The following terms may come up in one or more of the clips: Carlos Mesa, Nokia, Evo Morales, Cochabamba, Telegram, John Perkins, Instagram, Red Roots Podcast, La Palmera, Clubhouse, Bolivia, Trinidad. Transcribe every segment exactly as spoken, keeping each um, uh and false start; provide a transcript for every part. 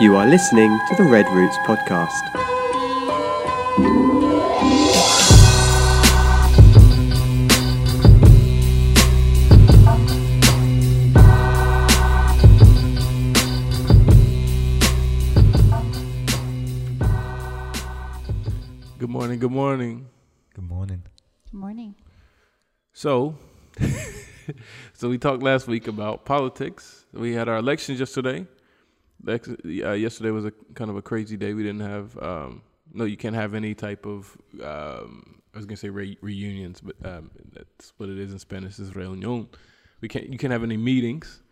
You are listening to the Red Roots Podcast. Good morning, good morning. Good morning. Good morning. So, so we talked last week about politics. We had our elections yesterday. Uh, yesterday was a kind of a crazy day. We didn't have um, no. You can't have any type of. Um, I was gonna say re- reunions, but um, that's what it is in Spanish. Is reunión. We can't. You can't have any meetings.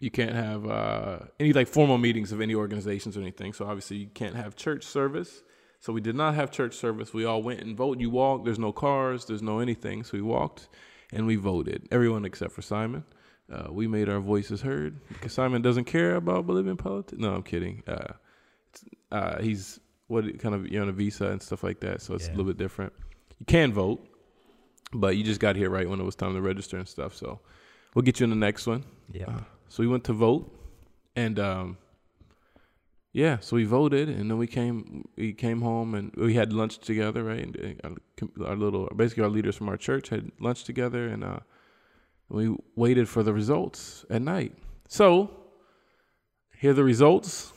You can't have uh, any like formal meetings of any organizations or anything. So obviously you can't have church service. So we did not have church service. We all went and voted. You walked. There's no cars. There's no anything. So we walked and we voted. Everyone except for Simon. Uh, we made our voices heard because Simon doesn't care about Bolivian politics. No, I'm kidding. Uh, uh, he's what kind of you're on a visa and stuff like that, so it's yeah. a little bit different. You can vote, but you just got here right when it was time to register and stuff. So we'll get you in the next one. Yeah. Uh, so we went to vote, and um, yeah, so we voted, and then we came we came home and we had lunch together, right? And our little basically our leaders from our church had lunch together, and. Uh, We waited for the results at night. So, here are the results.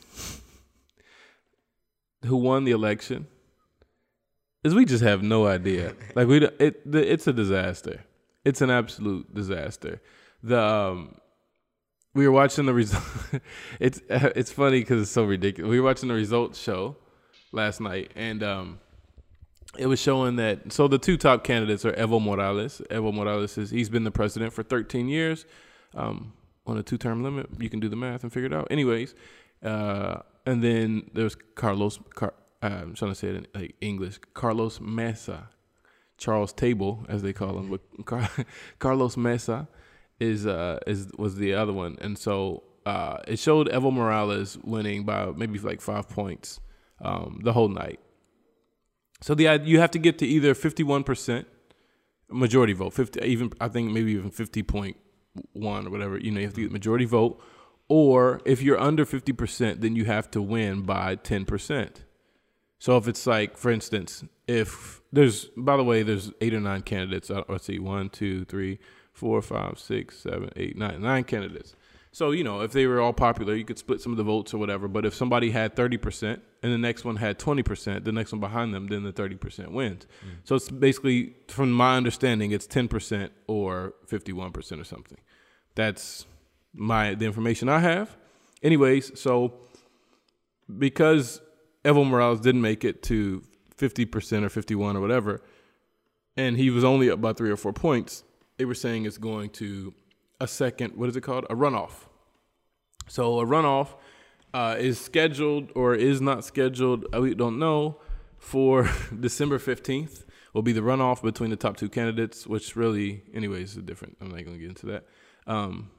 Who won the election? Is we just have no idea. Like we, it, it's a disaster. It's an absolute disaster. The um, we were watching the result. it's it's funny because it's so ridiculous. We were watching the results show last night, and um. It was showing that, so the two top candidates are Evo Morales. Evo Morales, is he's been the president for thirteen years um, on a two-term limit. You can do the math and figure it out. Anyways, uh, and then there's Carlos, Car, uh, I'm trying to say it in like, English, Carlos Mesa, Charles Table, as they call him. But Car- Carlos Mesa is uh, is was the other one. And so uh, it showed Evo Morales winning by maybe like five points um, the whole night. So the you have to get to either fifty-one percent majority vote, fifty even I think maybe even fifty point one or whatever. You know, you have to get majority vote, or if you're under fifty percent, then you have to win by ten percent. So if it's like, for instance, if there's by the way, there's eight or nine candidates. Let's see, one, two, three, four, five, six, seven, eight, nine, nine candidates. So, you know, if they were all popular, you could split some of the votes or whatever. But if somebody had thirty percent and the next one had twenty percent, the next one behind them, then the thirty percent wins. Mm. So it's basically, from my understanding, it's ten percent or fifty-one percent or something. That's my the information I have. Anyways, so because Evo Morales didn't make it to fifty percent or fifty-one or whatever, and he was only up by three or four points, they were saying it's going to... a second, what is it called? A runoff. So a runoff uh, is scheduled or is not scheduled, we don't know, for December fifteenth will be the runoff between the top two candidates, which really, anyways, is different. I'm not going to get into that. Um,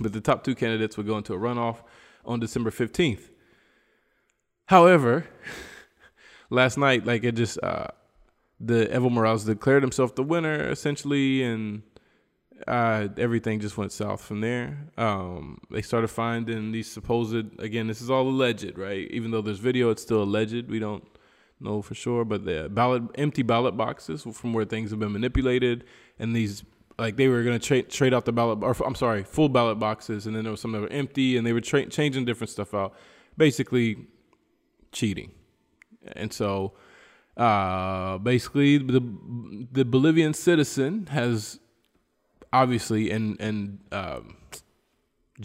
but the top two candidates will go into a runoff on December fifteenth. However, last night, like it just, uh, the Evo Morales declared himself the winner, essentially, and Uh, everything just went south from there. Um, they started finding these supposed, again, this is all alleged, right? Even though there's video, it's still alleged. We don't know for sure, but the ballot, empty ballot boxes from where things have been manipulated, and these, like they were going to tra- trade out the ballot, or I'm sorry, full ballot boxes, and then there was some that were empty, and they were tra- changing different stuff out, basically cheating. And so uh, basically the the Bolivian citizen has... obviously and and um,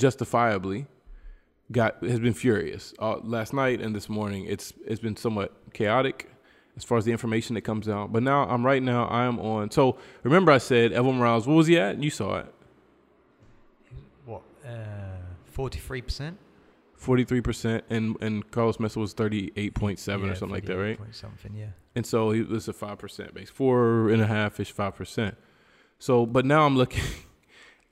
justifiably got has been furious uh, last night and this morning. It's it's been somewhat chaotic as far as the information that comes out. But now I'm right now I am on. So remember I said Evo Morales. What was he at? You saw it. What? Forty-three percent. Forty-three percent, and and Carlos Mesa was thirty-eight point seven or something like that, right? Point something, yeah. And so he was a five percent base, four and a half ish, five percent. So, but now I'm looking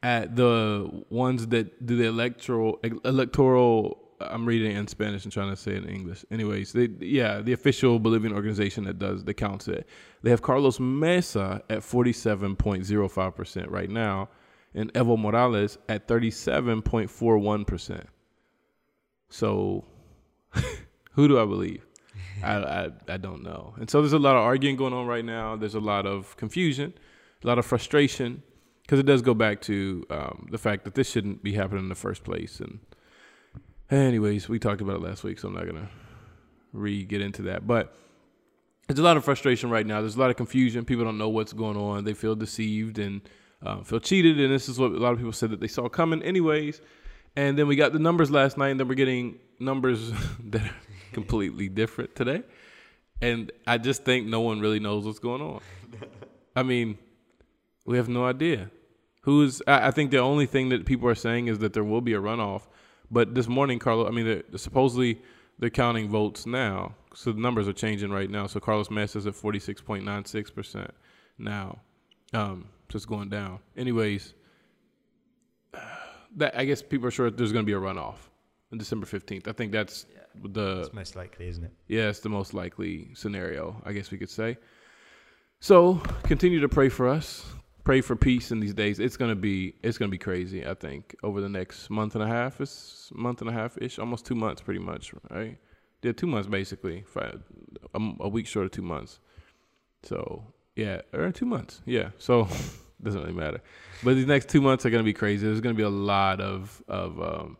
at the ones that do the electoral, electoral, I'm reading it in Spanish and trying to say it in English. Anyways, they, yeah, the official Bolivian organization that does, that counts it. They have Carlos Mesa at forty-seven point zero five percent right now and Evo Morales at thirty-seven point four one percent. So who do I believe? I, I I don't know. And so there's a lot of arguing going on right now. There's a lot of confusion, a lot of frustration, because it does go back to um, the fact that this shouldn't be happening in the first place. And anyways, we talked about it last week, so I'm not going to re-get into that. But there's a lot of frustration right now. There's a lot of confusion. People don't know what's going on. They feel deceived and uh, feel cheated. And this is what a lot of people said that they saw coming anyways. And then we got the numbers last night, and then we're getting numbers that are completely different today. And I just think no one really knows what's going on. I mean, we have no idea. Who's? I, I think the only thing that people are saying is that there will be a runoff. But this morning, Carlos, I mean, they're, supposedly they're counting votes now. So the numbers are changing right now. So Carlos Mesa is at forty-six point nine six percent now. Um, so it's going down. Anyways, that, I guess people are sure there's going to be a runoff on December fifteenth. I think that's yeah. the it's most likely, isn't it? Yeah, it's the most likely scenario, I guess we could say. So continue to pray for us. Pray for peace in these days. It's gonna be it's gonna be crazy, I think, over the next month and a half. It's month and a half ish, almost two months, pretty much, right? Yeah, two months basically, five, a, a week short of two monmonths. So yeah, or two months, yeah. So doesn't really matter. But these next two months are gonna be crazy. There's gonna be a lot of of um,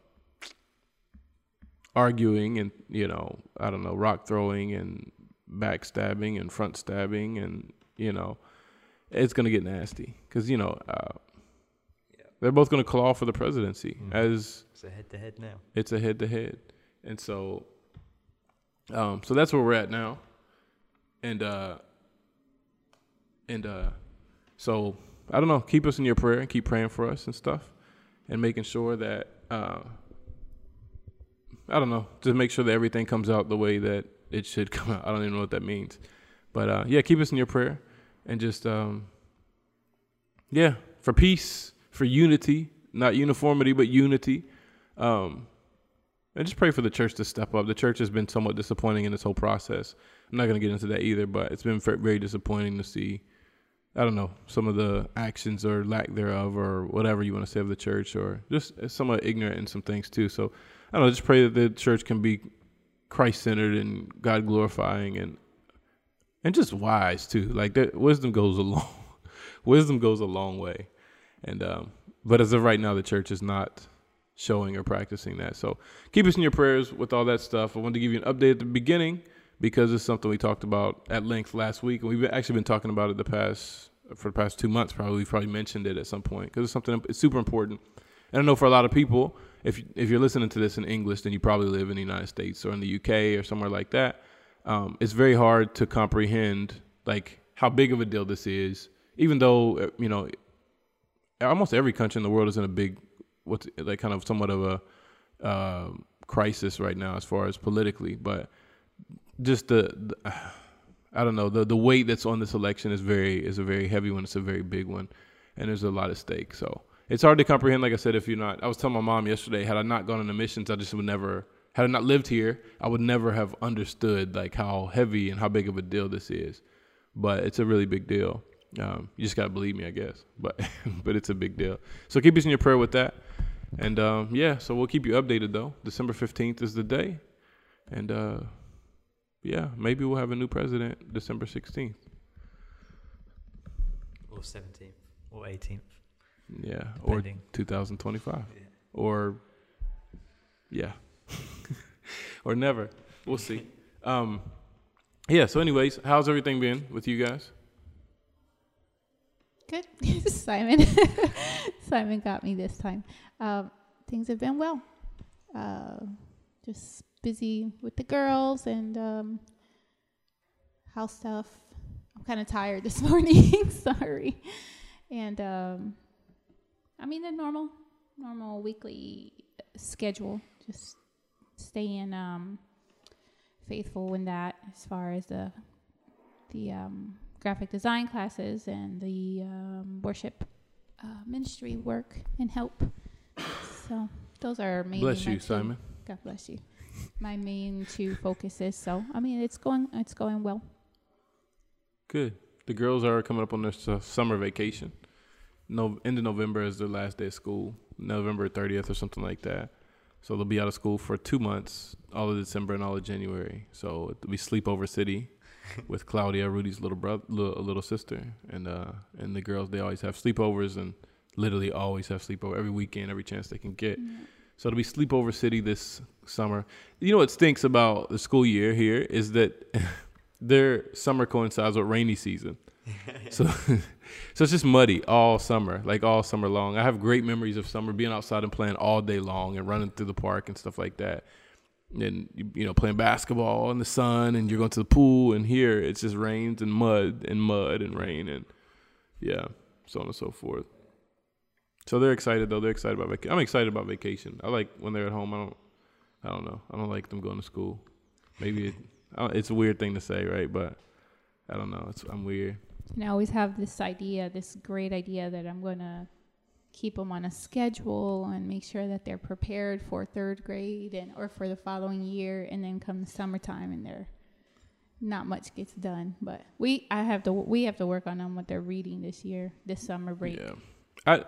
arguing and you know I don't know rock throwing and backstabbing and front stabbing and you know. It's going to get nasty because, you know, uh, yeah. they're both going to claw for the presidency. Mm-hmm. as It's a head-to-head now. It's a head-to-head. And so um, so that's where we're at now. And uh, and uh, so, I don't know, keep us in your prayer and keep praying for us and stuff and making sure that, uh, I don't know, just make sure that everything comes out the way that it should come out. I don't even know what that means. But, uh, yeah, keep us in your prayer. And just, um, yeah, for peace, for unity, not uniformity, but unity. Um, and just pray for the church to step up. The church has been somewhat disappointing in this whole process. I'm not going to get into that either, but it's been very disappointing to see, I don't know, some of the actions or lack thereof or whatever you want to say of the church or just somewhat ignorant in some things too. So, I don't know, just pray that the church can be Christ-centered and God-glorifying and And just wise too. Like that, wisdom goes a long, wisdom goes a long way. And um, but as of right now, the church is not showing or practicing that. So keep us in your prayers with all that stuff. I wanted to give you an update at the beginning because it's something we talked about at length last week, and we've actually been talking about it the past for the past two months. Probably we've probably mentioned it at some point because it's something it's super important. And I know for a lot of people, if if you're listening to this in English, then you probably live in the United States or in the U K or somewhere like that. Um, it's very hard to comprehend like how big of a deal this is, even though, you know, almost every country in the world is in a big, what's like kind of somewhat of a uh, crisis right now as far as politically. But just the, the I don't know, the, the weight that's on this election is very is a very heavy one. It's a very big one. And there's a lot at stake. So it's hard to comprehend. Like I said, if you're not I was telling my mom yesterday, had I not gone on missions, I just would never. Had I not lived here, I would never have understood like how heavy and how big of a deal this is. But it's a really big deal. Um, you just got to believe me, I guess. But but it's a big deal. So keep us in your prayer with that. And, um, yeah, so we'll keep you updated, though. December fifteenth is the day. And, uh, yeah, maybe we'll have a new president December sixteenth. Or seventeenth. Or eighteenth. Yeah. Depending. Or two thousand twenty-five. Yeah. Or, yeah. Or never. We'll see. Um, yeah, so anyways, how's everything been with you guys? Good. Simon. Simon got me this time. Um, things have been well. Uh, just busy with the girls and um, house stuff. I'm kind of tired this morning. Sorry. And, um, I mean, the normal, normal weekly schedule. Just staying um, faithful in that as far as the the um, graphic design classes and the um, worship uh, ministry work and help. So those are mainly bless you, two. Simon. God bless you. My main two focuses. So I mean, it's going it's going well. Good. The girls are coming up on their uh, summer vacation. No, end of November is their last day of school. November thirtieth or something like that. So they'll be out of school for two months, all of December and all of January. So it'll be sleepover city with Claudia, Rudy's little brother, little, little sister. And uh, and the girls, they always have sleepovers and literally always have sleepover every weekend, every chance they can get. Mm-hmm. So it'll be sleepover city this summer. You know what stinks about the school year here is that their summer coincides with rainy season. so so it's just muddy all summer, like all summer long. I have great memories of summer being outside and playing all day long and running through the park and stuff like that. And, you know, playing basketball in the sun and you're going to the pool. And here it's just rains and mud and mud and rain and, yeah, so on and so forth. So they're excited, though. They're excited about vacation. I'm excited about vacation. I like when they're at home. I don't I don't know. I don't like them going to school. Maybe it, it's a weird thing to say, right? But I don't know. It's I'm weird. And I always have this idea, this great idea that I'm going to keep them on a schedule and make sure that they're prepared for third grade and or for the following year. And then come the summertime and they're not much gets done. But we I have to we have to work on them what they're reading this year, this summer break. Yeah. I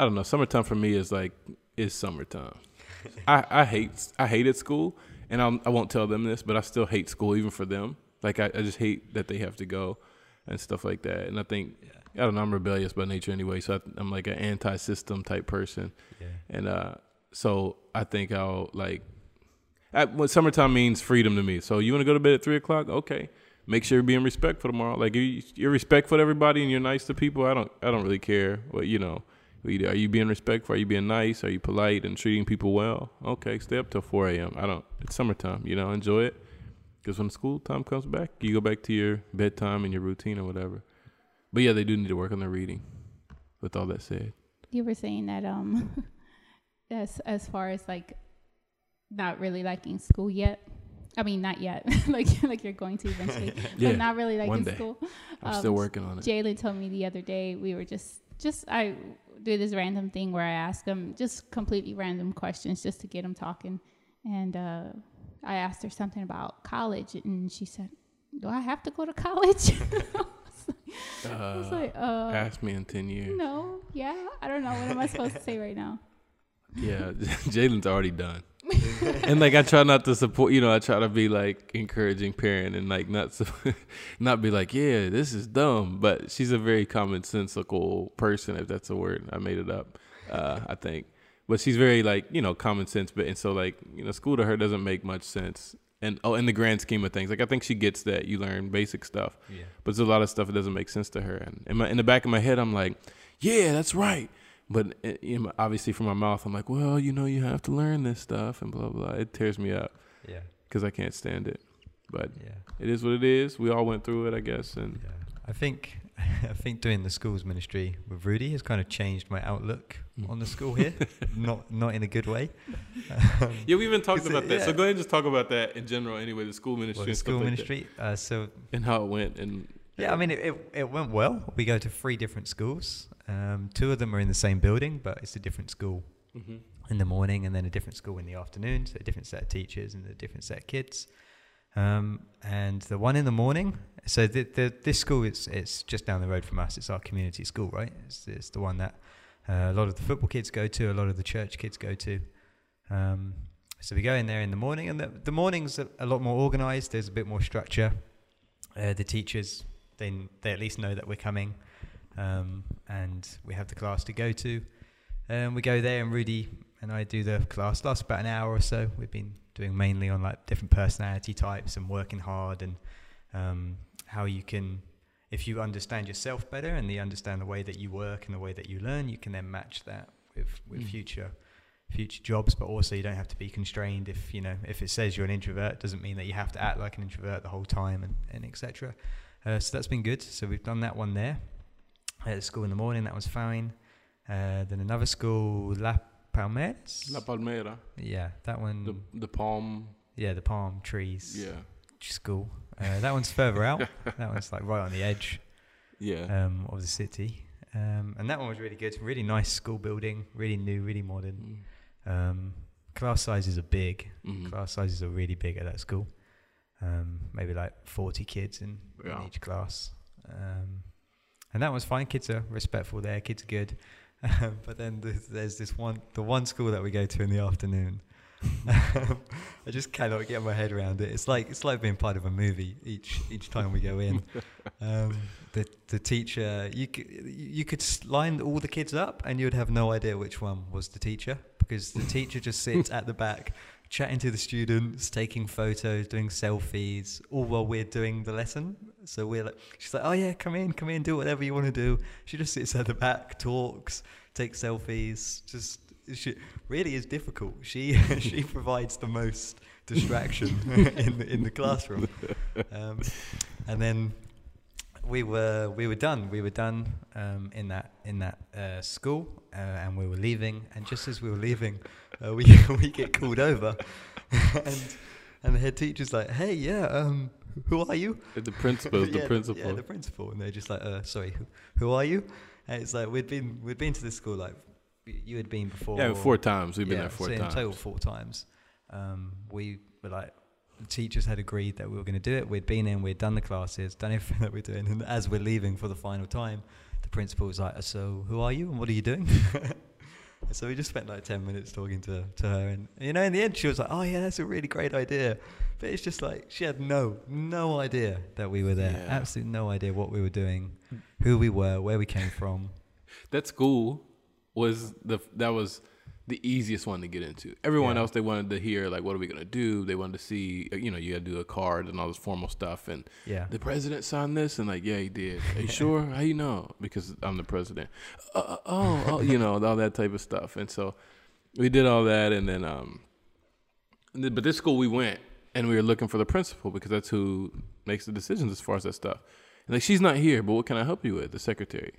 I don't know. Summertime for me is like is summertime. I, I hate I hated school, and I'm, I won't tell them this, but I still hate school even for them. Like I, I just hate that they have to go and stuff like that. And I think I don't know. I'm rebellious by nature anyway, so I, I'm like an anti-system type person. Yeah. And uh, so I think I'll like at, what summertime means freedom to me. So you want to go to bed at three o'clock? Okay. Make sure you're being respectful tomorrow. Like you, you're respectful to everybody and you're nice to people. I don't I don't really care what you know. Are you being respectful? Are you being nice? Are you polite and treating people well? Okay, stay up till four a.m. I don't. It's summertime, you know, enjoy it. Because when school time comes back, you go back to your bedtime and your routine or whatever. But yeah, they do need to work on their reading. With all that said, you were saying that um, as as far as like not really liking school yet. I mean, not yet. like like you're going to eventually, yeah, but not really liking school. I'm um, still working on it. Jalen told me the other day we were just just I. do this random thing where I ask them just completely random questions just to get them talking. And uh, I asked her something about college, and she said, do I have to go to college? I was like, uh, I was like uh, ask me in ten years. No, yeah. I don't know. What am I supposed to say right now? Yeah, Jalen's already done. And, like, I try not to support, you know, I try to be, like, encouraging parent and, like, not so, not be like, yeah, this is dumb. But she's a very commonsensical person, if that's a word. I made it up, uh, I think. But she's very, like, you know, common sense. But and so, like, you know, school to her doesn't make much sense. And, oh, in the grand scheme of things. Like, I think she gets that. You learn basic stuff. Yeah. But there's a lot of stuff that doesn't make sense to her. And in, my, in the back of my head, I'm like, yeah, that's right. But you know, obviously from my mouth, I'm like, well, you know, you have to learn this stuff and blah, blah. It tears me up. Yeah. Because I can't stand it. But yeah, it is what it is. We all went through it, I guess. And yeah. I think I think doing the schools ministry with Rudy has kind of changed my outlook on the school here. not not in a good way. Um, yeah, we even talked about it, that. Yeah. So go ahead and just talk about that in general anyway, the school ministry. Well, the and school ministry. Like uh, so and how it went. And yeah, I mean, it, it, it went well. We go to three different schools. Um, two of them are in the same building, but it's a different school mm-hmm. in the morning and then a different school in the afternoon. So a different set of teachers and a different set of kids. Um, and the one in the morning, so the, the, this school, it's, it's just down the road from us. It's our community school, right? It's, it's the one that uh, a lot of the football kids go to, a lot of the church kids go to. Um, so we go in there in the morning, and the, the morning's a, a lot more organized. There's a bit more structure. Uh, the teachers, they, they at least know that we're coming. Um, and we have the class to go to, and um, we go there, and Rudy and I do the class. Lasts about an hour or so. We've been doing mainly on like different personality types and working hard, and um, how you can, if you understand yourself better and you understand the way that you work and the way that you learn, you can then match that with with mm. future future jobs. But also, you don't have to be constrained. If you know, if it says you're an introvert, it doesn't mean that you have to act like an introvert the whole time, and and et cetera. Uh, so that's been good. So we've done that one there. At school in the morning, that was fine. Uh, then another school, La Palmera. La Palmera. Yeah, that one. The, the palm. Yeah, the palm trees. Yeah. School. Uh, that one's further out. That one's like right on the edge. Yeah. Um, of the city. Um, and that one was really good. Really nice school building. Really new. Really modern. Mm. Um, class sizes are big. Mm. Class sizes are really big at that school. Um, maybe like forty kids in, yeah. in each class. Um, And that was fine. Kids are respectful there. Kids are good. Um, but then there's, there's this one, the one school that we go to in the afternoon. um, I just cannot get my head around it. It's like it's like being part of a movie each each time we go in. Um, the the teacher, you you could line all the kids up, and you would have no idea which one was the teacher, because the teacher just sits at the back, chatting to the students, taking photos, doing selfies, all while we're doing the lesson. So we're like, she's like, oh yeah, come in, come in, do whatever you want to do. She just sits at the back, talks, takes selfies. Just she really is difficult. She she provides the most distraction in the, in the classroom. Um, and then we were we were done. We were done um, in that in that uh, school, uh, and we were leaving. And just as we were leaving, uh, we we get called over, and and the head teacher's like, hey, yeah. Um, who are you? The principal. yeah, the principal. Yeah, the principal. And they're just like, uh, sorry, who, who are you? And it's like, we'd been we'd been to this school, like, you had been before. Yeah, four times. We've yeah, been there four so times. In total, four times. Um, we were like, the teachers had agreed that we were going to do it. We'd been in, we'd done the classes, done everything that we're doing. And as we're leaving for the final time, the principal was like, so who are you and what are you doing? So we just spent like ten minutes talking to, to her. And, you know, in the end, she was like, oh, yeah, that's a really great idea. But it's just like, she had no, no idea that we were there. Yeah. Absolutely no idea what we were doing, who we were, where we came from. That school was the, that was the easiest one to get into. Everyone yeah. else, they wanted to hear, like, what are we going to do? They wanted to see, you know, you had to do a card and all this formal stuff. And yeah. the president signed this, and like, yeah, he did. Are you sure? How you know? Because I'm the president. Uh, oh, oh, you know, all that type of stuff. And so we did all that. And then, um, but this school we went. And we were looking for the principal because that's who makes the decisions as far as that stuff. And like, she's not here, but what can I help you with? The secretary.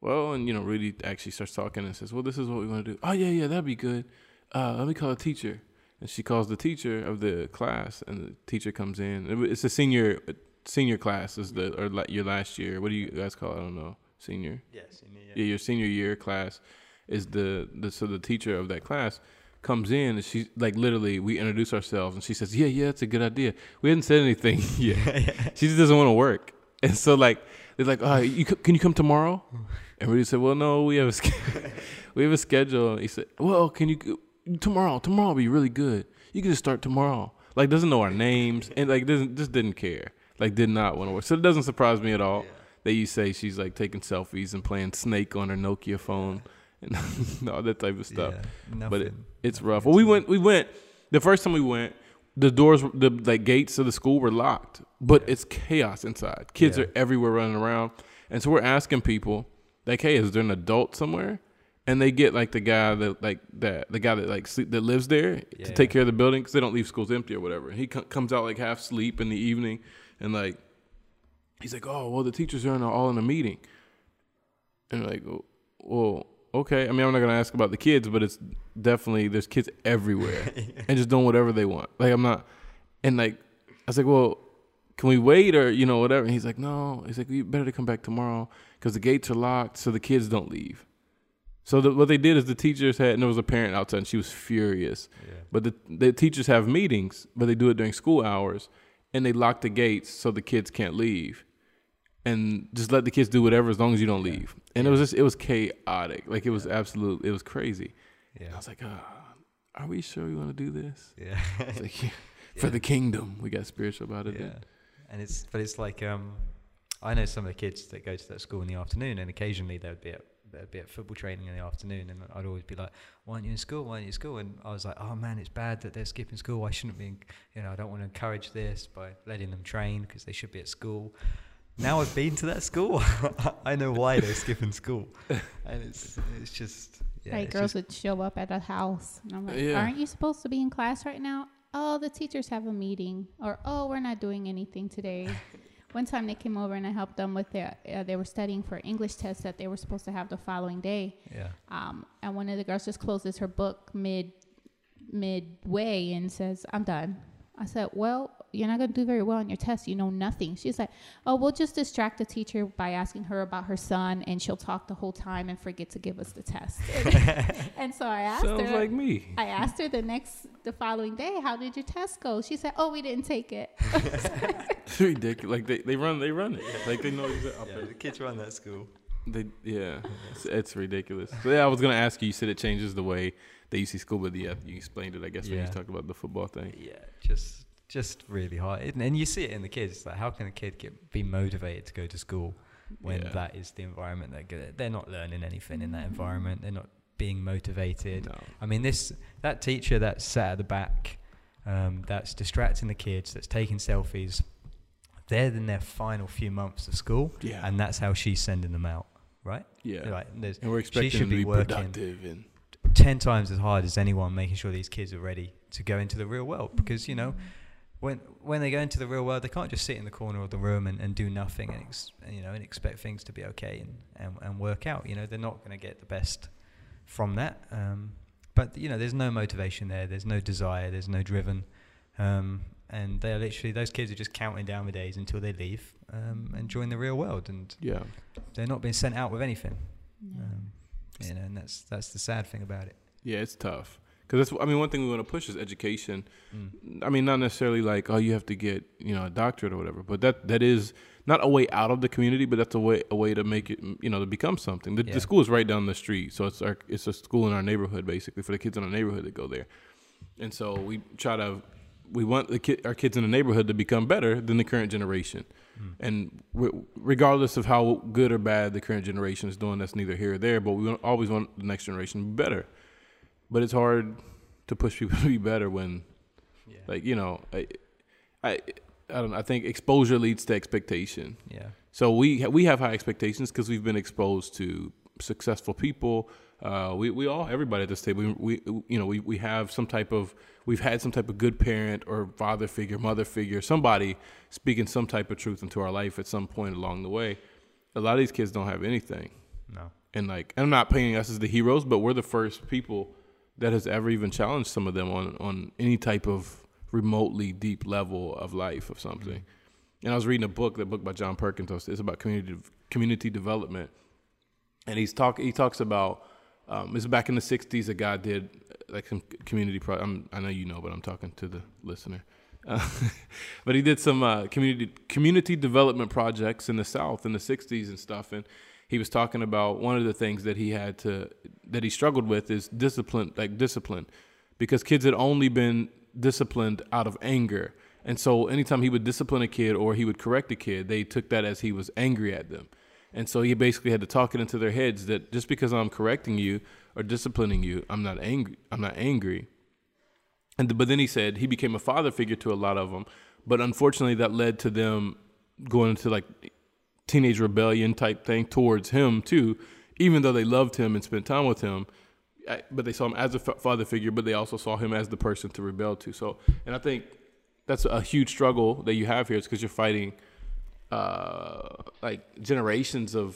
Well, and, you know, Rudy actually starts talking and says, well, this is what we want to do. Oh, yeah, yeah, that'd be good. Uh, let me call a teacher. And she calls the teacher of the class, and the teacher comes in. It's a senior senior class, is the or la- your last year. What do you guys call it? I don't know. Senior? Yeah, senior year. Yeah, your senior year class is the, the so the teacher of that class comes in, and she, like, literally, we introduce ourselves, and she says, yeah, yeah, that's a good idea. We hadn't said anything yet. yeah. She just doesn't want to work. And so, like, they're like, oh, you c- can you come tomorrow? And Rudy said, well, no, we have a, sch- we have a schedule. He said, well, can you, c- tomorrow, tomorrow will be really good. You can just start tomorrow. Like, doesn't know our names, and, like, doesn't just didn't care. Like, did not want to work. So it doesn't surprise me at all yeah. that you say she's, like, taking selfies and playing Snake on her Nokia phone. And all that type of stuff, yeah, but it, it's rough. Well, we went, we went the first time we went. The doors, the like gates of the school were locked, but yeah. it's chaos inside. Kids yeah. are everywhere running around, and so we're asking people like, "Hey, is there an adult somewhere?" And they get like the guy that like that the guy that like sleep, that lives there yeah. to take care of the building because they don't leave schools empty or whatever. And he c- comes out like half asleep in the evening, and like he's like, "Oh, well, the teachers are in, all in a meeting," and we're like, "Well." Okay, I mean, I'm not gonna ask about the kids, but it's definitely there's kids everywhere yeah. and just doing whatever they want. Like, I'm not, and like I was like, well, can we wait or you know whatever? And he's like, no. He's like, you better to come back tomorrow because the gates are locked, so the kids don't leave. So the, what they did is the teachers had, and there was a parent outside, and she was furious. Yeah. But the, the teachers have meetings, but they do it during school hours, and they lock the gates so the kids can't leave. And just let the kids do whatever as long as you don't leave. And yeah. it was just, it was chaotic. Like, it was yeah. absolute, it was crazy. Yeah. I was like, oh, are we sure we want to do this? Yeah. It's like, yeah. yeah. For the kingdom, we got spiritual about it. Yeah. Then. And it's, but it's like, um, I know some of the kids that go to that school in the afternoon, and occasionally they would be at, they'd be at football training in the afternoon, and I'd always be like, why aren't you in school? Why aren't you in school? And I was like, oh man, it's bad that they're skipping school. I shouldn't be, you know, I don't want to encourage this by letting them train because they should be at school. Now I've been to that school, I know why they're skipping school. And it's it's just... Yeah, like, it's girls just would show up at a house. And I'm like, yeah. aren't you supposed to be in class right now? Oh, the teachers have a meeting. Or, oh, we're not doing anything today. One time they came over and I helped them with their... Uh, they were studying for English tests that they were supposed to have the following day. Yeah. Um, and one of the girls just closes her book mid midway and says, I'm done. I said, well... you're not going to do very well on your test. You know nothing. She's like, oh, we'll just distract the teacher by asking her about her son, and she'll talk the whole time and forget to give us the test. And so I asked Sounds her. Sounds like me. I asked her the next, the following day, how did your test go? She said, oh, we didn't take it. It's ridiculous. Like, they, they run, they run it. Like, they know. Exactly. Yeah, the kids run that school. They yeah, it's, it's ridiculous. So, yeah, I was gonna ask you. You said it changes the way that you see school, but yeah, you explained it. I guess yeah. when you talked about the football thing. Yeah, just just really hard, and, and you see it in the kids. It's like, how can a kid get be motivated to go to school when yeah. that is the environment that they're, they're not learning anything in that environment? They're not being motivated. No. I mean, this that teacher that's sat at the back, um, that's distracting the kids, that's taking selfies. They're in their final few months of school, yeah. and that's how she's sending them out. Right? Yeah. Like, and we're expecting she should be, be productive and ten times as hard as anyone, making sure these kids are ready to go into the real world. Because, you know, when when they go into the real world, they can't just sit in the corner of the room and, and do nothing and, ex- and, you know, and expect things to be okay and, and, and work out. You know, they're not going to get the best from that. Um, but, you know, there's no motivation there. There's no desire. There's no driven. Um, and they're literally, those kids are just counting down the days until they leave um, and join the real world. And yeah. they're not being sent out with anything. No. Um, you know, and that's that's the sad thing about it. Yeah, it's tough. Because, I mean, one thing we want to push is education. Mm. I mean, not necessarily like, oh, you have to get, you know, a doctorate or whatever. But that that is not a way out of the community, but that's a way a way to make it, you know, to become something. The, yeah. the school is right down the street. So it's our, it's a school in our neighborhood, basically, for the kids in our neighborhood that go there. And so we try to... We want the ki- our kids in the neighborhood to become better than the current generation. Mm. And re- regardless of how good or bad the current generation is doing, that's neither here or there, but we want, always want the next generation to be better. But it's hard to push people to be better when, yeah. like, you know, I, I, I don't know, I think exposure leads to expectation. Yeah. So we, we have high expectations because we've been exposed to successful people. Uh, we, we all, everybody at this table, we, we you know, we, we have some type of, we've had some type of good parent or father figure, mother figure, somebody speaking some type of truth into our life at some point along the way. A lot of these kids don't have anything. No. And like, I'm not painting us as the heroes, but we're the first people that has ever even challenged some of them on, on any type of remotely deep level of life of something. Mm-hmm. And I was reading a book, that book by John Perkins, it's about community community development. And he's talk he talks about, Um, it's back in the sixties, a guy did like some community pro- I'm, I know you know, but I'm talking to the listener. Uh, but he did some uh, community community development projects in the South in the sixties and stuff. And he was talking about one of the things that he had to that he struggled with is discipline, like discipline, because kids had only been disciplined out of anger. And so anytime he would discipline a kid or he would correct a kid, they took that as he was angry at them. And so he basically had to talk it into their heads that just because I'm correcting you or disciplining you, I'm not angry. I'm not angry. And the, but then he said he became a father figure to a lot of them. But unfortunately, that led to them going into like teenage rebellion type thing towards him, too, even though they loved him and spent time with him. I, but they saw him as a f- father figure, but they also saw him as the person to rebel to. So and I think that's a huge struggle that you have here is because you're fighting Uh, like generations of,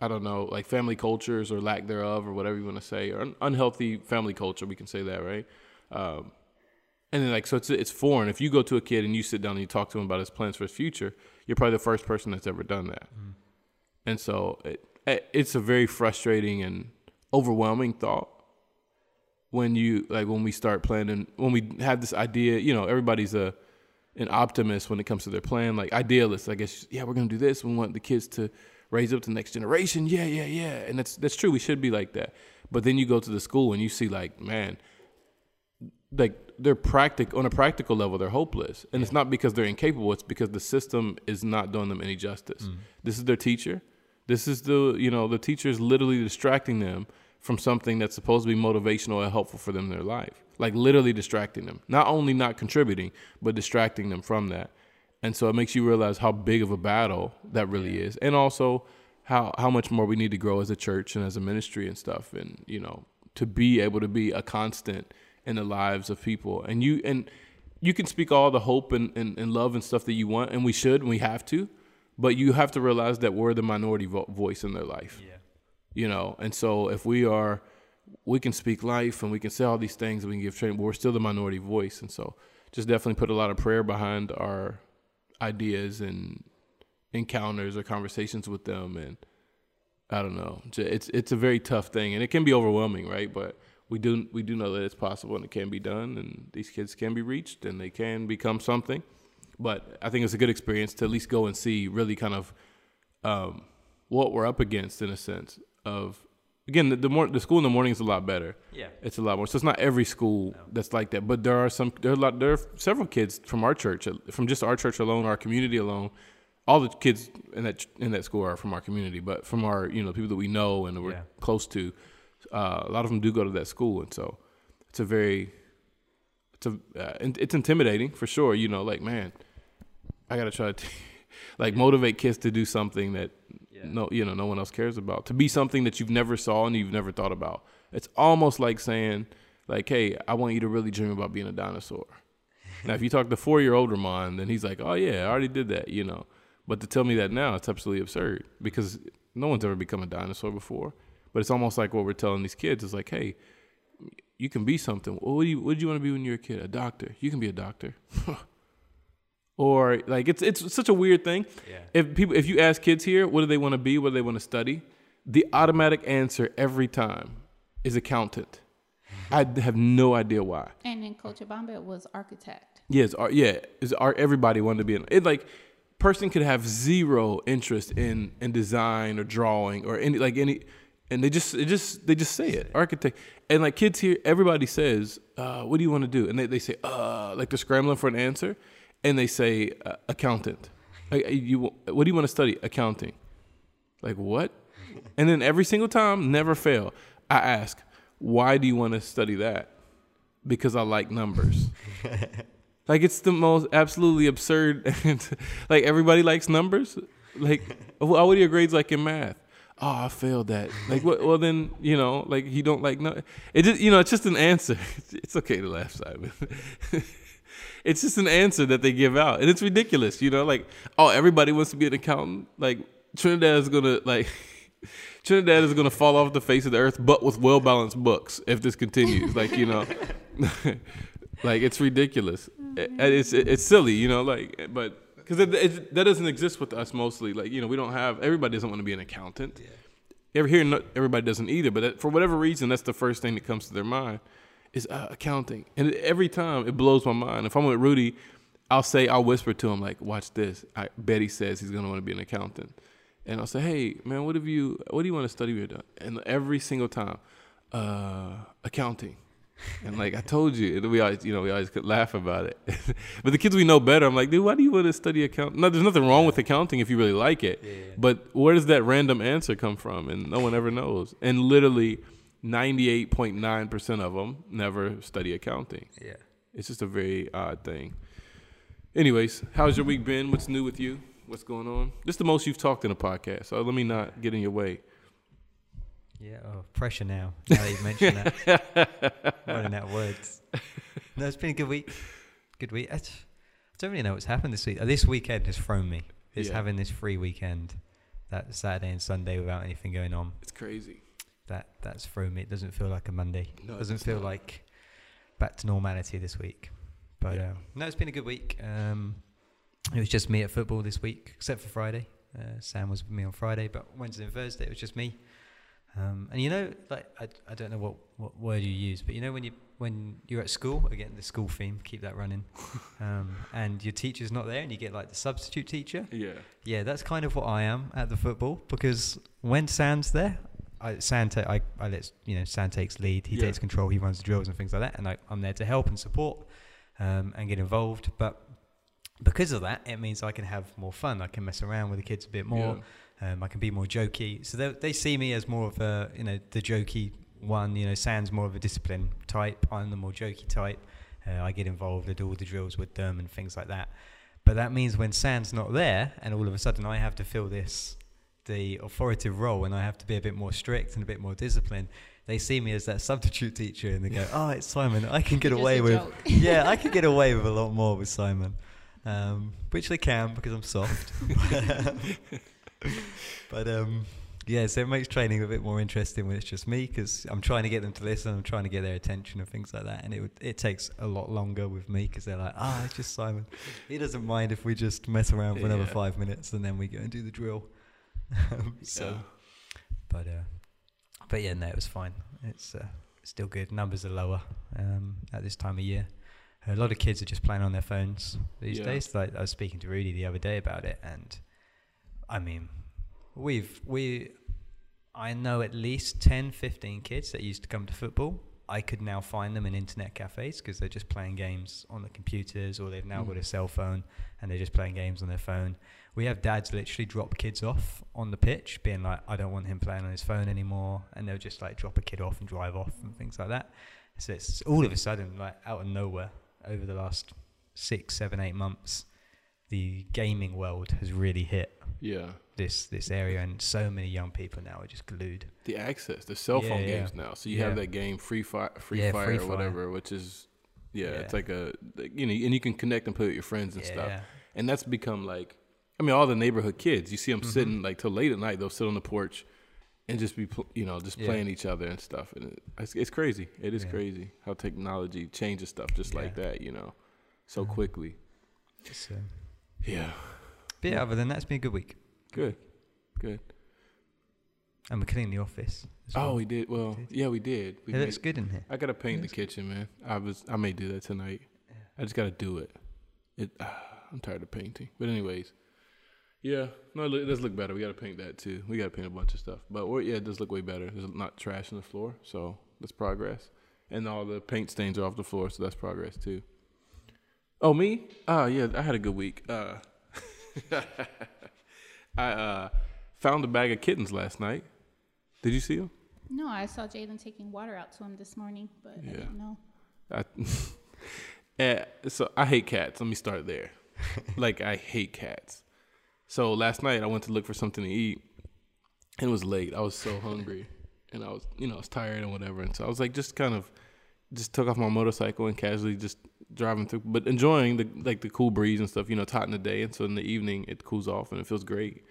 I don't know, like family cultures or lack thereof or whatever you want to say, or un- unhealthy family culture, we can say that, right? Um, and then like, so it's it's foreign. If you go to a kid and you sit down and you talk to him about his plans for his future, you're probably the first person that's ever done that. Mm. And so it, it, it's a very frustrating and overwhelming thought when you, like when we start planning, when we have this idea, you know, everybody's a, an optimist when it comes to their plan, like idealist, I guess. Yeah, we're going to do this. We want the kids to raise up the next generation. Yeah, yeah, yeah. And that's that's true. We should be like that. But then you go to the school and you see like, man, like they're practic- on a practical level, they're hopeless. And yeah. it's not because they're incapable. It's because the system is not doing them any justice. Mm. This is their teacher. This is the, you know, the teacher is literally distracting them from something that's supposed to be motivational and helpful for them in their life. Like literally distracting them, not only not contributing, but distracting them from that. And so it makes you realize how big of a battle that really yeah. is. And also how, how much more we need to grow as a church and as a ministry and stuff. And, you know, to be able to be a constant in the lives of people. And you, and you can speak all the hope and, and, and love and stuff that you want. And we should, and we have to, but you have to realize that we're the minority vo- voice in their life, yeah. you know? And so if we are, we can speak life and we can say all these things and we can give training, but we're still the minority voice. And so just definitely put a lot of prayer behind our ideas and encounters or conversations with them. And I don't know, it's, it's a very tough thing and it can be overwhelming, right? But we do, we do know that it's possible and it can be done and these kids can be reached and they can become something, but I think it's a good experience to at least go and see really kind of, um, what we're up against in a sense of, again, the the, more, the school in the morning is a lot better. Yeah, it's a lot more. So it's not every school no. that's like that, but there are some. There are a lot. There are several kids from our church, from just our church alone, our community alone. All the kids in that in that school are from our community, but from our you know people that we know and that we're yeah. close to. Uh, a lot of them do go to that school, and so it's a very, it's a uh, it's intimidating for sure. You know, like man, I gotta try to like motivate kids to do something that yeah. no you know no one else cares about, to be something that you've never saw and you've never thought about. It's almost like saying like, hey, I want you to really dream about being a dinosaur. Now, if you talk to four year old Ramon, then he's like, oh yeah, I already did that, you know. But to tell me that now, it's absolutely absurd because no one's ever become a dinosaur before. But it's almost like what we're telling these kids is like, hey, you can be something. What do you, what do you want to be when you're a kid? A doctor. You can be a doctor. Or like it's it's such a weird thing. Yeah. If people, if you ask kids here, what do they want to be? What do they want to study? The automatic answer every time is accountant. I have no idea why. And in Cochabamba, it was architect. Yes, yeah, yeah. Is art? Everybody wanted to be an it like. Person could have zero interest in in design or drawing or any like any, and they just it just they just say it architect. And like kids here, everybody says, uh, "What do you want to do?" And they they say, "Uh," like they're scrambling for an answer. And they say, uh, accountant. Like, you, what do you want to study? Accounting. Like, what? And then every single time, never fail, I ask, why do you want to study that? Because I like numbers. Like, it's the most absolutely absurd. Like, everybody likes numbers. Like, well, what are your grades like in math? Oh, I failed that. Like, what, well, then, you know, like, you don't like numbers. It just, you know, it's just an answer. It's okay to laugh, Simon. It's just an answer that they give out, and it's ridiculous, you know. Like, oh, everybody wants to be an accountant. Like Trinidad is gonna like Trinidad is gonna fall off the face of the earth, but with well balanced books if this continues. Like, you know, like it's ridiculous. It, it's it, it's silly, you know. Like, but because it, it, that doesn't exist with us mostly. Like, you know, we don't have everybody doesn't want to be an accountant. Yeah. Here, no, everybody doesn't either. But that, for whatever reason, that's the first thing that comes to their mind. Is uh, accounting, and every time it blows my mind. If I'm with Rudy, I'll say I'll whisper to him like, "Watch this." I, Betty says he's gonna want to be an accountant, and I'll say, "Hey, man, what have you? What do you want to study? You're done." And every single time, uh, accounting, and like I told you, we always, you know, we always could laugh about it. But the kids we know better, I'm like, dude, why do you want to study accounting? No, there's nothing wrong with accounting if you really like it. Yeah. But where does that random answer come from? And no one ever knows. And literally. ninety-eight point nine percent of them never study accounting. Yeah. It's just a very odd thing. Anyways, how's your week been? What's new with you? What's going on? This is the most you've talked in a podcast, so let me not get in your way. Yeah, oh, pressure now. Now that you mentioned that. Running out of words. No, it's been a good week. Good week. I don't really know what's happened this week. This weekend has thrown me. It's yeah. having this free weekend, that Saturday and Sunday without anything going on. It's crazy. That that's thrown me. It doesn't feel like a Monday. No, it doesn't feel not. like back to normality this week. But yeah. um, no, it's been a good week. Um, it was just me at football this week, except for Friday. Uh, Sam was with me on Friday, but Wednesday and Thursday it was just me. Um, and you know, like I, I don't know what, what word you use, but you know when you when you're at school, again the school theme, keep that running. um, and your teacher's not there, and you get like the substitute teacher. Yeah, yeah, that's kind of what I am at the football because when Sam's there. I, Sam, ta- I, I let you know. Sam takes lead. He yeah. takes control. He runs the drills and things like that. And I, I'm there to help and support um, and get involved. But because of that, it means I can have more fun. I can mess around with the kids a bit more. Yeah. Um, I can be more jokey. So they, they see me as more of a you know the jokey one. You know, Sam's more of a disciplined type. I'm the more jokey type. Uh, I get involved. I do all the drills with them and things like that. But that means when Sam's not there, and all of a sudden I have to fill this. The authoritative role, and I have to be a bit more strict and a bit more disciplined. They see me as that substitute teacher, and they go, "Oh, it's Simon. I can get away with, yeah, I can get away with a lot more with Simon," um, which they can because I'm soft. But um, yeah, so it makes training a bit more interesting when it's just me because I'm trying to get them to listen, I'm trying to get their attention and things like that, and it would, it takes a lot longer with me because they're like, "Oh, it's just Simon. He doesn't mind if we just mess around for yeah. another five minutes, and then we go and do the drill." so, yeah. but uh, but yeah, no, it was fine. It's uh, still good. Numbers are lower um, at this time of year. A lot of kids are just playing on their phones these yeah. days. Like I was speaking to Rudy the other day about it, and I mean, we've we I know at least ten, fifteen kids that used to come to football. I could now find them in internet cafes because they're just playing games on the computers, or they've now mm. got a cell phone and they're just playing games on their phone. We have dads literally drop kids off on the pitch being like, I don't want him playing on his phone anymore. And they'll just like drop a kid off and drive off and things like that. So it's all of a sudden, like out of nowhere, over the last six, seven, eight months, the gaming world has really hit yeah. this this area, and so many young people now are just glued. The access, the cell phone yeah, yeah. games now. So you yeah. have that game Free Fire, Free yeah, Fire Free or whatever, Fire. which is yeah, yeah, it's like a you know, and you can connect and play with your friends and yeah. stuff. And that's become like, I mean, all the neighborhood kids. You see them mm-hmm. sitting like till late at night. They'll sit on the porch and just be you know just yeah. playing each other and stuff. And it's, it's crazy. It is yeah. crazy how technology changes stuff just yeah. like that. You know, so yeah. quickly. So. Yeah. But yeah, other than that, it's been a good week. Good. Good. And we cleaned the office. Oh, well. we did. Well, we did. yeah, we did. We it made, looks good in here. I got to paint the kitchen, man. I was. I may do that tonight. Yeah. I just got to do it. It. Uh, I'm tired of painting. But anyways, yeah. No, it does look better. We got to paint that too. We got to paint a bunch of stuff. But or, yeah, it does look way better. There's not trash on the floor, so that's progress. And all the paint stains are off the floor, so that's progress too. Oh, me? Oh, yeah, I had a good week. Uh, I uh, found a bag of kittens last night. Did you see them? No, I saw Jalen taking water out to him this morning, but yeah. I didn't know. I, yeah, so I hate cats. Let me start there. Like, I hate cats. So last night I went to look for something to eat, and it was late. I was so hungry, and I was, you know, I was tired and whatever. And so I was like, just kind of, just took off my motorcycle and casually just. Driving through, but enjoying the like the cool breeze and stuff. You know, it's hot in the day, and so in the evening it cools off and it feels great.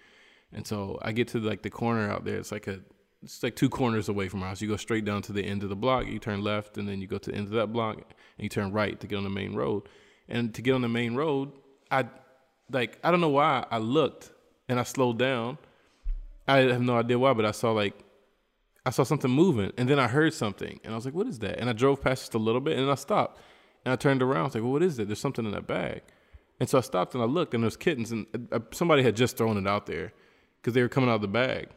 And so I get to like the corner out there. It's like a, it's like two corners away from our house. You go straight down to the end of the block. You turn left, and then you go to the end of that block, and you turn right to get on the main road. And to get on the main road, I like I don't know why I looked and I slowed down. I have no idea why, but I saw like. I saw something moving, and then I heard something, and I was like, "What is that?" And I drove past just a little bit, and then I stopped. And I turned around. I was like, well, what is it? There's something in that bag. And so I stopped and I looked, and there's kittens. And uh, somebody had just thrown it out there because they were coming out of the bag.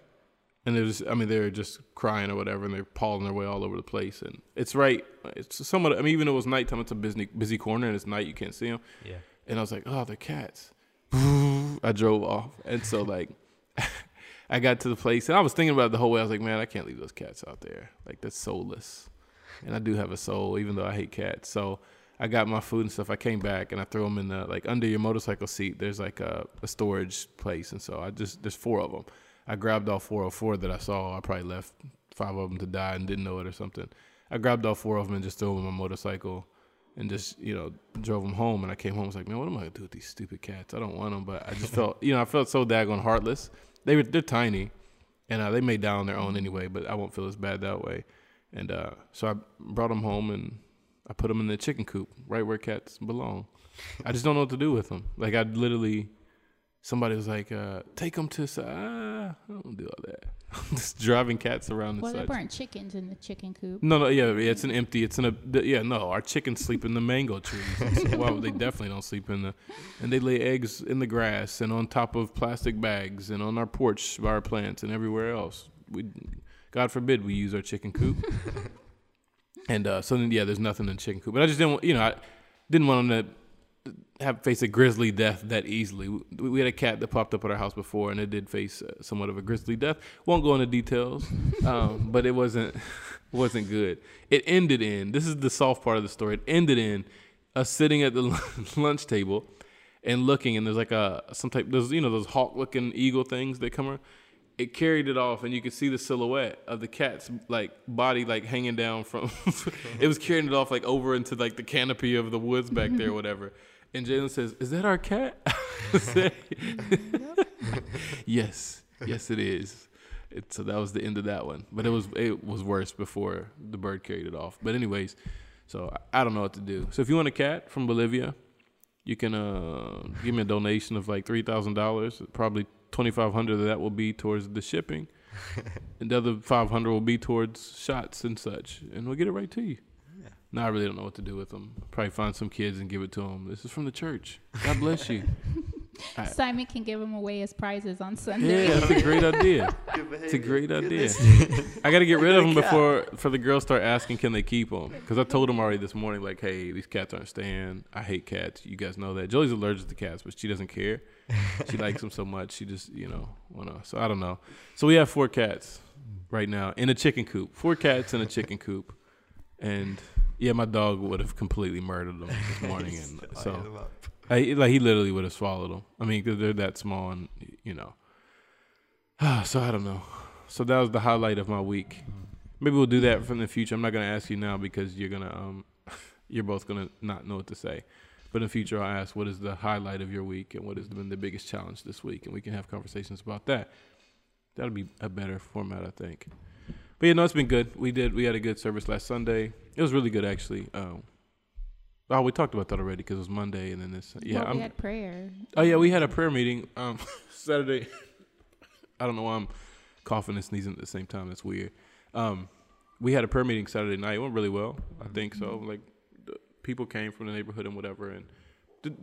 And they were just, I mean, they were just crying or whatever, and they're pawing their way all over the place. And it's right. It's somewhat, I mean, even though it was nighttime, it's a busy, busy corner, and it's night, you can't see them. Yeah. And I was like, oh, they're cats. I drove off. And so, like, I got to the place, and I was thinking about it the whole way. I was like, man, I can't leave those cats out there. Like, that's soulless. And I do have a soul, even though I hate cats. So I got my food and stuff. I came back, and I threw them in the, like, under your motorcycle seat. There's, like, a, a storage place. And so I just, there's four of them. I grabbed all four or four that I saw. I probably left five of them to die and didn't know it or something. I grabbed all four of them and just threw them in my motorcycle and just, you know, drove them home. And I came home. I was like, man, what am I going to do with these stupid cats? I don't want them. But I just felt, you know, I felt so daggone heartless. They were, they're tiny. And uh, they may die on their own anyway, but I won't feel as bad that way. And uh, so I brought them home, and I put them in the chicken coop, right where cats belong. I just don't know what to do with them. Like, I literally, somebody was like, uh, take them to, uh, I don't do all that. I'm just driving cats around the well, side. Well, there weren't chickens in the chicken coop. No, no, yeah, yeah it's an empty, it's in a, yeah, no, our chickens sleep in the mango trees. So, well, they definitely don't sleep in the, and they lay eggs in the grass and on top of plastic bags and on our porch by our plants and everywhere else. We God forbid we use our chicken coop. And uh, so, then, yeah, there's nothing in the chicken coop. But I just didn't want, you know, I didn't want them to have face a grisly death that easily. We, we had a cat that popped up at our house before, and it did face uh, somewhat of a grisly death. Won't go into details, um, but it wasn't wasn't good. It ended in, this is the soft part of the story, it ended in us sitting at the lunch table and looking, and there's like a, some type, there's, you know, those hawk-looking eagle things that come around. It carried it off, and you could see the silhouette of the cat's like body, like hanging down from. It was carrying it off, like over into like the canopy of the woods back there, or whatever. And Jalen says, "Is that our cat?" yes, yes, it is. It, so that was the end of that one. But it was it was worse before the bird carried it off. But anyways, so I, I don't know what to do. So if you want a cat from Bolivia, you can uh, give me a donation of like three thousand dollars, probably. twenty-five hundred of that will be towards the shipping, and the other five hundred will be towards shots and such, and we'll get it right to you. Yeah. Now I really don't know what to do with them. Probably find some kids and give it to them. This is from the church. God bless you. Right. Simon can give them away as prizes on Sunday. Yeah, that's a great idea. It's a great idea. I got to get rid of them before for the girls start asking, can they keep them? Because I told them already this morning, like, hey, these cats aren't staying. I hate cats. You guys know that. Joey's allergic to cats, but she doesn't care. She likes them so much. She just, you know, wanna. So I don't know. So we have four cats right now in a chicken coop. Four cats in a chicken coop. And yeah, my dog would have completely murdered them this morning. And so I, like, he literally would have swallowed them. I mean, 'cause they're that small, and you know. So I don't know. So that was the highlight of my week. Maybe we'll do that from the future. I'm not gonna ask you now because you're gonna, um, you're both gonna not know what to say. But in the future, I'll ask, what is the highlight of your week and what has been the biggest challenge this week? And we can have conversations about that. That'll be a better format, I think. But yeah, no, it's been good. We did. We had a good service last Sunday. It was really good, actually. Um, oh, we talked about that already because it was Monday, and then this. Yeah, well, we had prayer. Oh yeah, we had a prayer meeting um, Saturday. I don't know why I'm coughing and sneezing at the same time. That's weird. Um, we had a prayer meeting Saturday night. It went really well. I think so. Like, people came from the neighborhood and whatever and did,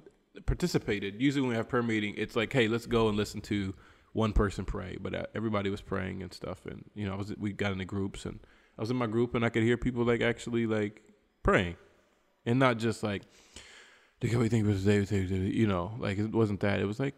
participated. Usually when we have prayer meeting, it's like, hey, let's go and listen to one person pray. But everybody was praying and stuff. And, you know, I was we got into groups, and I was in my group, and I could hear people, like, actually, like, praying. And not just, like, look at what you think about today, you know. Like, it wasn't that. It was, like,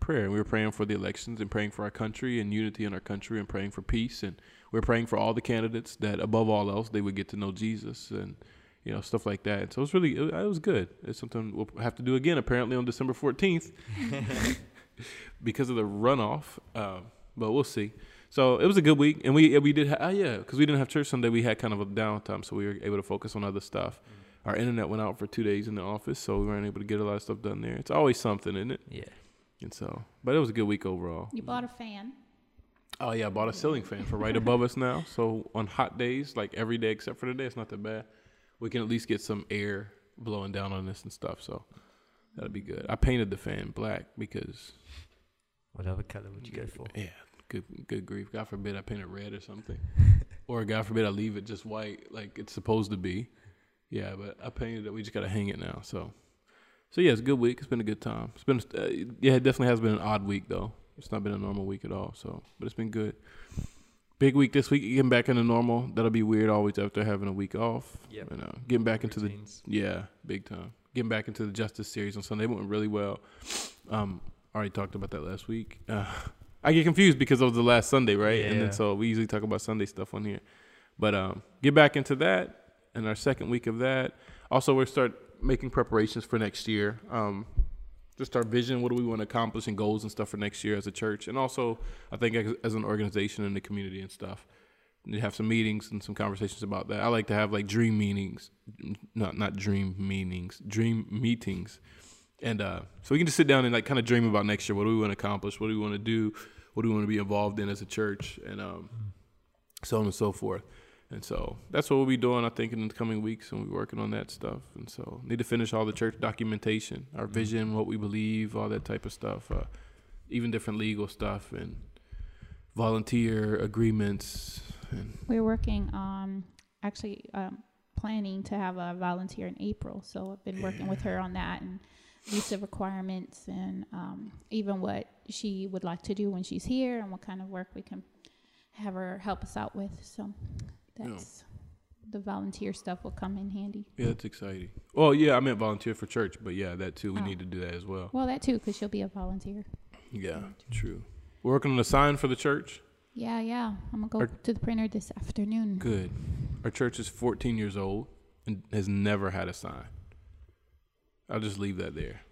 prayer. And we were praying for the elections and praying for our country and unity in our country and praying for peace. And we were praying for all the candidates that, above all else, they would get to know Jesus and, you know, stuff like that. So it was really, it was good. It's something we'll have to do again, apparently, on December fourteenth because of the runoff. Um, but we'll see. So it was a good week. And we we did, ha- oh, yeah, because we didn't have church Sunday. We had kind of a downtime, so we were able to focus on other stuff. Mm-hmm. Our internet went out for two days in the office, so we weren't able to get a lot of stuff done there. It's always something, isn't it? Yeah. And so, but it was a good week overall. You bought a fan. Oh, yeah, I bought a ceiling fan for right above us now. So on hot days, like every day except for today, it's not that bad. We can at least get some air blowing down on this and stuff, so that'll be good. I painted the fan black because... What other color would you go for? Yeah, good good grief. God forbid I paint it red or something. Or God forbid I leave it just white like it's supposed to be. Yeah, but I painted it. We just got to hang it now, so... So, yeah, it's a good week. It's been a good time. It's been, uh, yeah, it definitely has been an odd week, though. It's not been a normal week at all, so... But it's been good. Big week this week, getting back into normal. That'll be weird always after having a week off. Yeah, you know, getting back into routines. the yeah, big time. Getting back into the Justice series on Sunday went really well. Um, already talked about that last week. Uh, I get confused because it was the last Sunday, right? Yeah. And then so we usually talk about Sunday stuff on here, but um, get back into that and our second week of that. Also, we'll start making preparations for next year. Um, Just our vision, what do we want to accomplish and goals and stuff for next year as a church. And also, I think as, as an organization in the community and stuff, we have some meetings and some conversations about that. I like to have like dream meetings, not not dream meetings, dream meetings. And uh, so we can just sit down and like kind of dream about next year. What do we want to accomplish? What do we want to do? What do we want to be involved in as a church? And um, so on and so forth. And so that's what we'll be doing, I think, in the coming weeks, and we'll be working on that stuff. And so need to finish all the church documentation, our vision, what we believe, all that type of stuff, uh, even different legal stuff and volunteer agreements. And we're working on actually um, planning to have a volunteer in April. So I've been working yeah. with her on that and visa requirements and um, even what she would like to do when she's here and what kind of work we can have her help us out with. So. That's, yeah. The volunteer stuff will come in handy. Yeah, that's exciting. Well, yeah, I meant volunteer for church, but yeah, that too. We oh. need to do that as well. Well, that too, because she'll be a volunteer. Yeah, true. We're working on a sign for the church. Yeah, yeah. I'm going to go Our, to the printer this afternoon. Good. Our church is fourteen years old and has never had a sign. I'll just leave that there.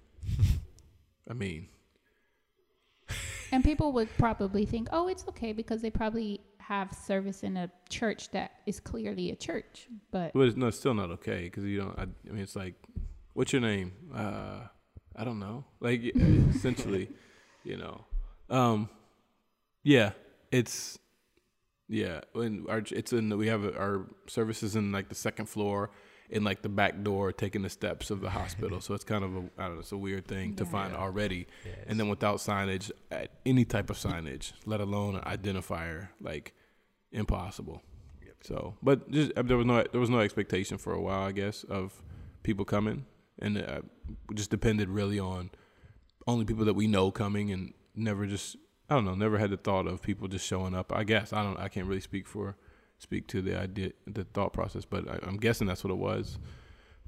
I mean. And people would probably think, oh, it's okay, because they probably... have service in a church that is clearly a church, but but it's, no, it's still not okay because you don't. I, I mean, it's like, what's your name? Uh, I don't know. Like, essentially, you know. Um, yeah, it's yeah. When our it's in we have a, our services in like the second floor, in like the back door, taking the steps of the hospital. So it's kind of a I don't know. It's a weird thing yeah. to find yeah. already, yeah, and then without signage, any type of signage, let alone an identifier, like. Impossible. Yep. So, but just, there was no there was no expectation for a while, I guess, of people coming, and it just depended really on only people that we know coming, and never just, I don't know, never had the thought of people just showing up. I guess I don't, I can't really speak for, speak to the idea, the thought process, but I, I'm guessing that's what it was.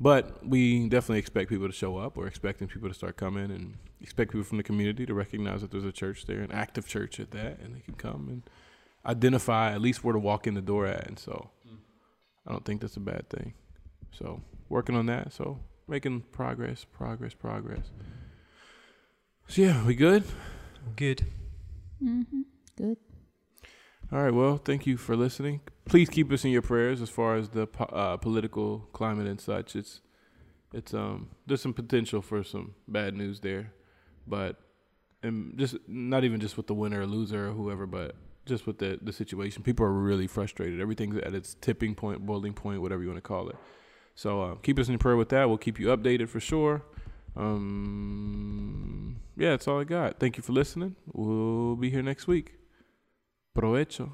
But we definitely expect people to show up. We're expecting people to start coming, and expect people from the community to recognize that there's a church there, an active church at that, and they can come and identify at least where to walk in the door at. And so I don't think that's a bad thing. So working on that. So making progress, progress, progress. So yeah, we good? Good. Mm-hmm. Good. All right. Well, thank you for listening. Please keep us in your prayers as far as the po- uh, political climate and such. It's, it's um, there's some potential for some bad news there, but and just not even just with the winner or loser or whoever, but just with the the situation. People are really frustrated. Everything's at its tipping point, boiling point, whatever you want to call it. So uh, keep us in prayer with that. We'll keep you updated for sure. Um, yeah, that's all I got. Thank you for listening. We'll be here next week. Provecho.